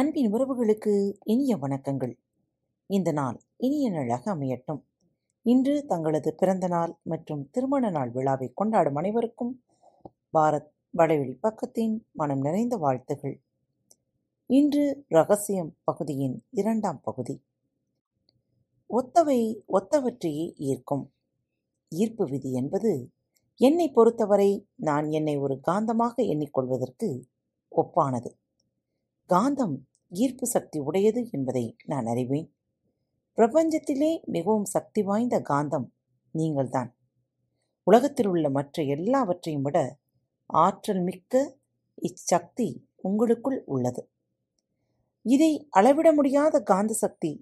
அன்பின் உறவுகளுக்கு இனிய வணக்கங்கள். இந்த நாள் இனிய நாளாக அமையட்டும். இன்று தங்களது பிறந்த நாள் மற்றும் திருமண நாள் விழாவை கொண்டாடும் அனைவருக்கும் பாரத் வடவெளி பக்கத்தின் மனம் நிறைந்த வாழ்த்துகள். இன்று இரகசியம் பகுதியின் 2ஆம் பகுதி. ஒத்தவை ஒத்தவற்றையே ஈர்க்கும். ஈர்ப்பு விதி என்பது என்னை பொறுத்தவரை நான் என்னை ஒரு காந்தமாக எண்ணிக்கொள்வதற்கு ஒப்பானது. காந்தம் ஈர்ப்பு சக்தி உடையது என்பதை நான் அறிவேன். பிரபஞ்சத்திலே மிகவும் சக்தி வாய்ந்த காந்தம் நீங்கள்தான். உலகத்தில் உள்ள மற்ற எல்லாவற்றையும் விட ஆற்றல் மிக்க இச்சக்தி உங்களுக்குள் உள்ளது. இதை அளவிட முடியாத காந்த சக்தி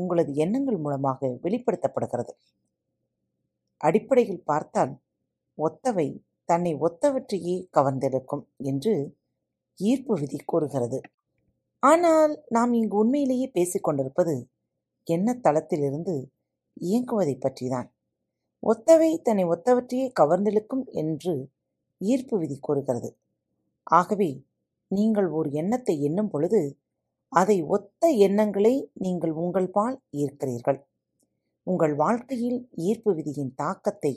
உங்களது எண்ணங்கள் மூலமாக வெளிப்படுத்தப்படுகிறது. அடிப்படையில் பார்த்தால் ஒத்தவை தன்னை ஒத்தவற்றையே கவர்ந்திருக்கும் என்று ஈர்ப்பு விதி கூறுகிறது. ஆனால் நாம் இங்கு உண்மையிலேயே பேசிக்கொண்டிருப்பது என்ன தளத்திலிருந்து இயங்குவதை பற்றிதான். ஒத்தவை தன்னை ஒத்தவற்றையே கவர்ந்திழுக்கும் என்று ஈர்ப்பு விதி கூறுகிறது. ஆகவே நீங்கள் ஒரு எண்ணத்தை எண்ணும் பொழுது அதை ஒத்த எண்ணங்களை நீங்கள் உங்கள் பால் ஈர்க்கிறீர்கள். உங்கள் வாழ்க்கையில் ஈர்ப்பு விதியின் தாக்கத்தை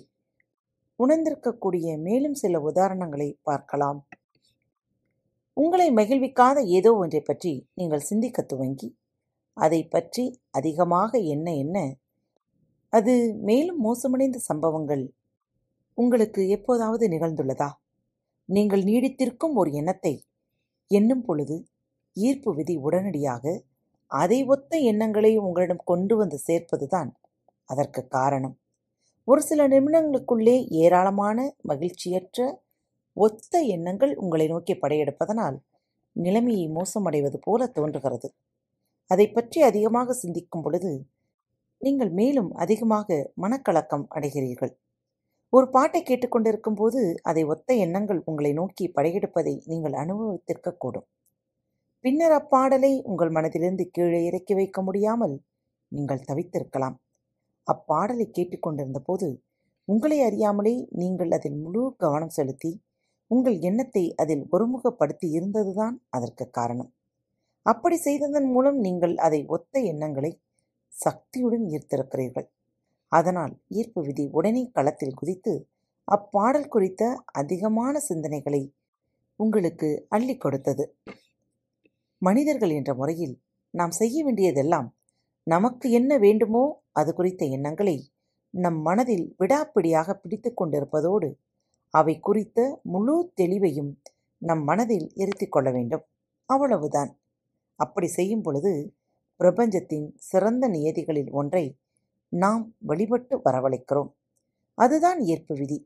உணர்ந்திருக்கக்கூடிய மேலும் சில உதாரணங்களை பார்க்கலாம். உங்களை மகிழ்விக்காத ஏதோ ஒன்றை பற்றி நீங்கள் சிந்திக்க துவங்கி அதை பற்றி அதிகமாக என்ன அது மேலும் மோசமடைந்த சம்பவங்கள் உங்களுக்கு எப்போதாவது நிகழ்ந்துள்ளதா? நீங்கள் நீடித்திருக்கும் ஒரு எண்ணத்தை எண்ணும் பொழுது ஈர்ப்பு விதி உடனடியாக அதை ஒத்த எண்ணங்களை உங்களிடம் கொண்டு வந்து சேர்ப்பதுதான் அதற்கு காரணம். ஒரு சில நிமிடங்களுக்குள்ளே ஏராளமான மகிழ்ச்சியற்ற ஒத்த எண்ணங்கள் உங்களை நோக்கி படையெடுப்பதனால் நிலைமையை மோசமடைவது போல தோன்றுகிறது. அதை பற்றி அதிகமாக சிந்திக்கும் பொழுது நீங்கள் மேலும் அதிகமாக மனக்கலக்கம் அடைகிறீர்கள். ஒரு பாட்டை கேட்டுக்கொண்டிருக்கும் போது அதை ஒத்த எண்ணங்கள் உங்களை நோக்கி படையெடுப்பதை நீங்கள் அனுபவித்திருக்கக்கூடும். பின்னர் அப்பாடலை உங்கள் மனதிலிருந்து கீழே இறக்கி வைக்க முடியாமல் நீங்கள் தவித்திருக்கலாம். அப்பாடலை கேட்டுக்கொண்டிருந்த போது உங்களை அறியாமலே நீங்கள் அதில் முழு கவனம் செலுத்தி உங்கள் எண்ணத்தை அதில் ஒருமுகப்படுத்தி இருந்ததுதான் அதற்கு காரணம். அப்படி செய்ததன் மூலம் நீங்கள் அதை ஒத்த எண்ணங்களை சக்தியுடன் ஈர்த்திருக்கிறீர்கள். அதனால் ஈர்ப்பு விதி உடனே களத்தில் குதித்து அப்பாடல் குறித்த அதிகமான சிந்தனைகளை உங்களுக்கு அள்ளி கொடுத்தது. மனிதர்கள் என்ற முறையில் நாம் செய்ய வேண்டியதெல்லாம் நமக்கு என்ன வேண்டுமோ அது குறித்த எண்ணங்களை நம் மனதில் விடாப்பிடியாக பிடித்து கொண்டிருப்பதோடு அவை குறித்த முழு தெளிவையும் நம் மனதில் எரித்து கொள்ள வேண்டும். அவ்வளவுதான். அப்படி செய்யும் பொழுது பிரபஞ்சத்தின் சிறந்த நியதிகளில் ஒன்றை நாம் வழிபட்டு வரவழைக்கிறோம். அதுதான் ஈர்ப்பு விதி.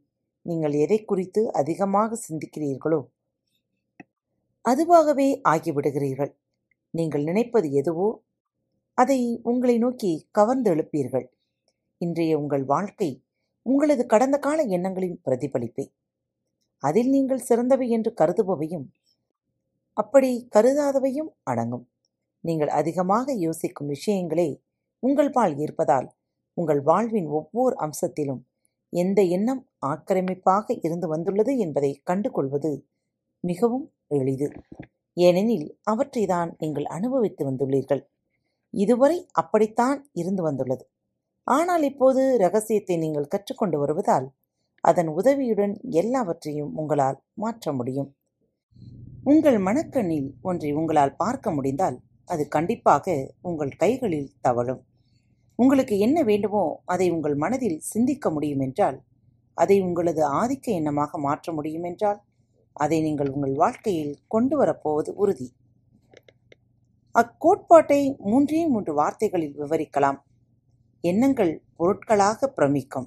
நீங்கள் எதை குறித்து அதிகமாக சிந்திக்கிறீர்களோ அதுவாகவே ஆகிவிடுகிறீர்கள். நீங்கள் நினைப்பது எதுவோ அதை உங்களை நோக்கி கவர்ந்து எழுப்பீர்கள். இன்றைய உங்கள் வாழ்க்கை உங்களது கடந்த கால எண்ணங்களின் பிரதிபலிப்பை, அதில் நீங்கள் சிறந்தவை என்று கருதுபவையும் அப்படி கருதாதவையும் அடங்கும். நீங்கள் அதிகமாக யோசிக்கும் விஷயங்களே உங்கள் பால் ஈர்ப்பதால் உங்கள் வாழ்வின் ஒவ்வொரு அம்சத்திலும் எந்த எண்ணம் ஆக்கிரமிப்பாக இருந்து வந்துள்ளது என்பதை கண்டுகொள்வது மிகவும் எளிது. ஏனெனில் அவற்றை தான் நீங்கள் அனுபவித்து வந்துள்ளீர்கள். இதுவரை அப்படித்தான் இருந்து வந்துள்ளது. ஆனால் இப்போது இரகசியத்தை நீங்கள் கற்றுக்கொண்டு வருவதால் அதன் உதவியுடன் எல்லாவற்றையும் உங்களால் மாற்ற முடியும். உங்கள் மனக்கண்ணில் ஒன்றை உங்களால் பார்க்க முடிந்தால் அது கண்டிப்பாக உங்கள் கைகளில் தவழும். உங்களுக்கு என்ன வேண்டுமோ அதை உங்கள் மனதில் சிந்திக்க முடியும் என்றால், அதை உங்களது ஆதிக்க எண்ணமாக மாற்ற முடியும் என்றால், அதை நீங்கள் உங்கள் வாழ்க்கையில் கொண்டு வரப்போவது உறுதி. அக்கோட்பாட்டை 3 வார்த்தைகளில் விவரிக்கலாம். எண்ணங்கள் பொருட்களாக பிரமிக்கும்.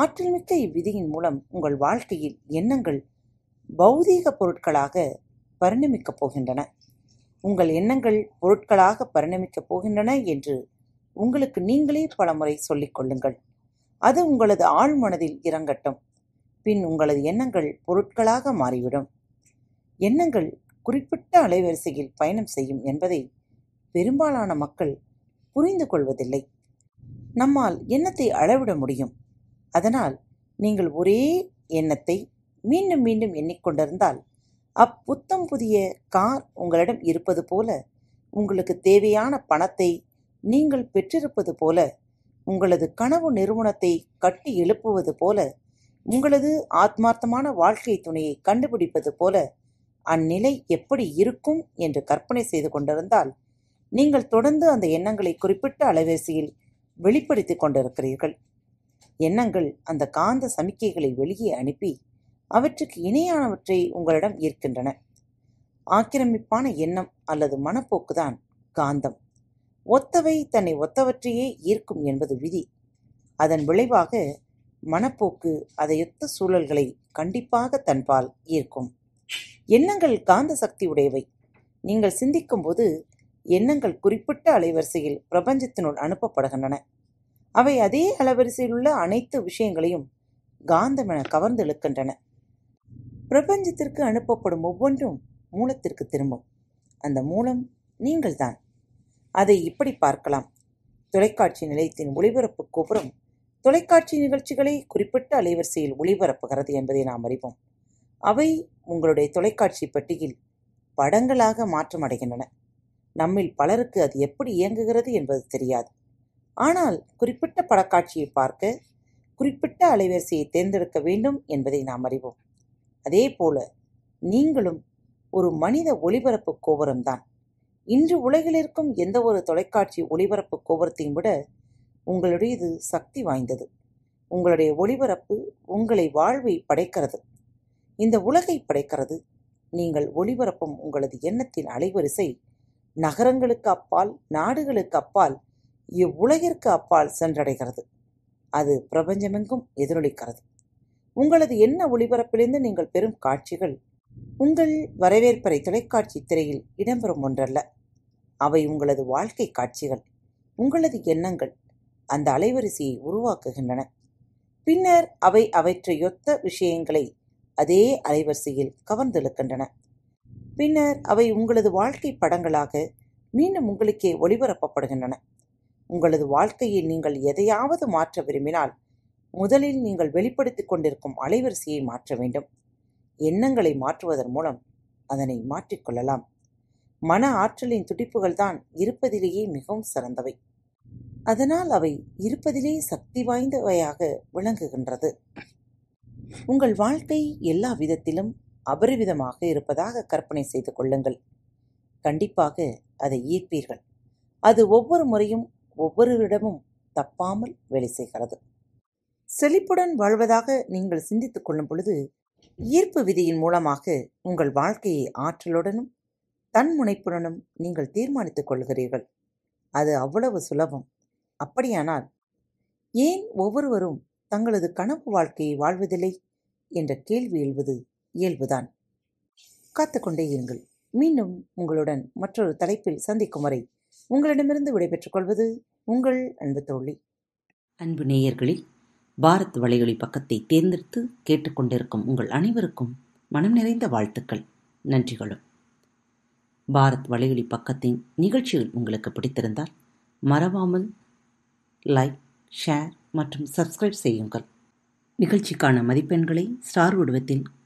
ஆற்றல்மிக்க இவ்விதியின் மூலம் உங்கள் வாழ்க்கையில் எண்ணங்கள் பௌதீக பொருட்களாக பரிணமிக்கப் போகின்றன. உங்கள் எண்ணங்கள் பொருட்களாக பரிணமிக்கப் போகின்றன என்று உங்களுக்கு நீங்களே பலமுறை சொல்லிக்கொள்ளுங்கள். அது உங்களது ஆழ்மனதில் இறங்கட்டும். பின் உங்களது எண்ணங்கள் பொருட்களாக மாறிவிடும். எண்ணங்கள் குறிப்பிட்ட அலைவரிசையில் பயணம் செய்யும் என்பதை பெரும்பாலான மக்கள் புரிந்து கொள்வதில்லை. நம்மால் எண்ணத்தை அளவிட முடியும். அதனால் நீங்கள் ஒரே எண்ணத்தை மீண்டும் மீண்டும் எண்ணிக்கொண்டிருந்தால் அப்புத்தம் புதிய கார் உங்களிடம் இருப்பது போல, உங்களுக்கு தேவையான பணத்தை நீங்கள் பெற்றிருப்பது போல, உங்களது கனவு நிறுவனத்தை கட்டி எழுப்புவது போல, உங்களது ஆத்மார்த்தமான வாழ்க்கை துணையை கண்டுபிடிப்பது போல அந்நிலை எப்படி இருக்கும் என்று கற்பனை செய்து கொண்டிருந்தால் நீங்கள் தொடர்ந்து அந்த எண்ணங்களை குறிப்பிட்ட அலைவரிசையில் வெளிப்படுத்தி கொண்டிருக்கிறீர்கள். எண்ணங்கள் அந்த காந்த சமிக்கைகளை வெளியே அனுப்பி அவற்றுக்கு இணையானவற்றை உங்களிடம் ஈர்க்கின்றன. ஆக்கிரமிப்பான எண்ணம் அல்லது மனப்போக்குதான் காந்தம். ஒத்தவை தன்னை ஒத்தவற்றையே ஈர்க்கும் என்பது விதி. அதன் விளைவாக மனப்போக்கு அதையொத்த சூழல்களை கண்டிப்பாக தன்பால் ஈர்க்கும். எண்ணங்கள் காந்த சக்தி உடையவை. நீங்கள் சிந்திக்கும் போது எண்ணங்கள் குறிப்பிட்ட அலைவரிசையில் பிரபஞ்சத்தினுள் அனுப்பப்படுகின்றன. அவை அதே அலைவரிசையில் உள்ள அனைத்து விஷயங்களையும் காந்தமென கவர்ந்து இழுக்கின்றன. பிரபஞ்சத்திற்கு அனுப்பப்படும் ஒவ்வொன்றும் மூலத்திற்கு திரும்பும். அந்த மூலம் நீங்கள்தான். அதை இப்படி பார்க்கலாம். தொலைக்காட்சி நிலையத்தின் ஒளிபரப்பு கோபுரம் தொலைக்காட்சி நிகழ்ச்சிகளை குறிப்பிட்ட அலைவரிசையில் ஒளிபரப்புகிறது என்பதை நாம் அறிவோம். அவை உங்களுடைய தொலைக்காட்சி பெட்டியில் படங்களாக மாற்றமடைகின்றன. நம்மில் பலருக்கு அது எப்படி இயங்குகிறது என்பது தெரியாது. ஆனால் குறிப்பிட்ட படக்காட்சியை பார்க்க குறிப்பிட்ட அலைவரிசையை தேர்ந்தெடுக்க வேண்டும் என்பதை நாம் அறிவோம். அதே போல நீங்களும் ஒரு மனித ஒளிபரப்பு கோபுரம்தான். இன்று உலகில் இருக்கும் எந்த ஒரு தொலைக்காட்சி ஒளிபரப்பு கோபுரத்தையும் விட உங்களுடையது சக்தி வாய்ந்தது. உங்களுடைய ஒளிபரப்பு உங்களை வாழ்வை படைக்கிறது, இந்த உலகை படைக்கிறது. நீங்கள் ஒளிபரப்பும் உங்களது எண்ணத்தின் அலைவரிசை நகரங்களுக்கு அப்பால், நாடுகளுக்கு அப்பால், இவ்வுலகிற்கு அப்பால் சென்றடைகிறது. அது பிரபஞ்சமெங்கும் எதிரொலிக்கிறது. உங்களது எண்ண ஒளிபரப்பிலிருந்து நீங்கள் பெறும் காட்சிகள் உங்கள் வரவேற்பறை தொலைக்காட்சி திரையில் இடம்பெறும் ஒன்றல்ல. அவை உங்களது வாழ்க்கை காட்சிகள். உங்களது எண்ணங்கள் அந்த அலைவரிசையை உருவாக்குகின்றன. பின்னர் அவை அவற்றையொத்த விஷயங்களை அதே அலைவரிசையில் கவர்ந்தெழுக்கின்றன. பின்னர் அவை உங்களது வாழ்க்கை படங்களாக மீண்டும் உங்களுக்கே ஒளிபரப்பப்படுகின்றன. உங்களது வாழ்க்கையில் நீங்கள் எதையாவது மாற்ற விரும்பினால் முதலில் நீங்கள் வெளிப்படுத்தி கொண்டிருக்கும் அலைவரிசையை மாற்ற வேண்டும். எண்ணங்களை மாற்றுவதன் மூலம் அதனை மாற்றிக்கொள்ளலாம். மன ஆற்றலின் துடிப்புகள் தான் இருப்பதிலேயே மிகவும் சிறந்தவை. அதனால் அவை இருப்பதிலேயே சக்தி வாய்ந்தவையாக விளங்குகின்றது. உங்கள் வாழ்க்கை எல்லா விதத்திலும் அபரிவிதமாக இருப்பதாக கற்பனை செய்து கொள்ளுங்கள். கண்டிப்பாக அதை ஈர்ப்பீர்கள். அது ஒவ்வொரு முறையும் ஒவ்வொருவரிடமும் தப்பாமல் வேலை செய்கிறது. செழிப்புடன் வாழ்வதாக நீங்கள் சிந்தித்துக் கொள்ளும் பொழுது ஈர்ப்பு விதியின் மூலமாக உங்கள் வாழ்க்கையை ஆற்றலுடனும் தன்முனைப்புடனும் நீங்கள் தீர்மானித்துக் கொள்கிறீர்கள். அது அவ்வளவு சுலபம். அப்படியானால் ஏன் ஒவ்வொருவரும் தங்களது கனவு வாழ்க்கையை வாழ்வதில்லை என்ற கேள்வி எழுவது இயல்புதான். காத்துக்கொண்டே இருங்கள். மீண்டும் உங்களுடன் மற்றொரு தலைப்பில் சந்திக்கும் வரை உங்களிடமிருந்து விடைபெற்றுக் கொள்வது உங்கள் அன்பு தோழி. அன்பு நேயர்களே, பாரத் வலையொலி பக்கத்தை தேர்ந்தெடுத்து கேட்டுக்கொண்டிருக்கும் உங்கள் அனைவருக்கும் மனம் நிறைந்த வாழ்த்துக்கள், நன்றிகளும். பாரத் வலையொலி பக்கத்தின் நிகழ்ச்சிகள் உங்களுக்கு பிடித்திருந்தால் மறவாமல் லைக், ஷேர் மற்றும் சப்ஸ்கிரைப் செய்யுங்கள். நிகழ்ச்சிக்கான மதிப்பெண்களை ஸ்டார் வடிவத்தில்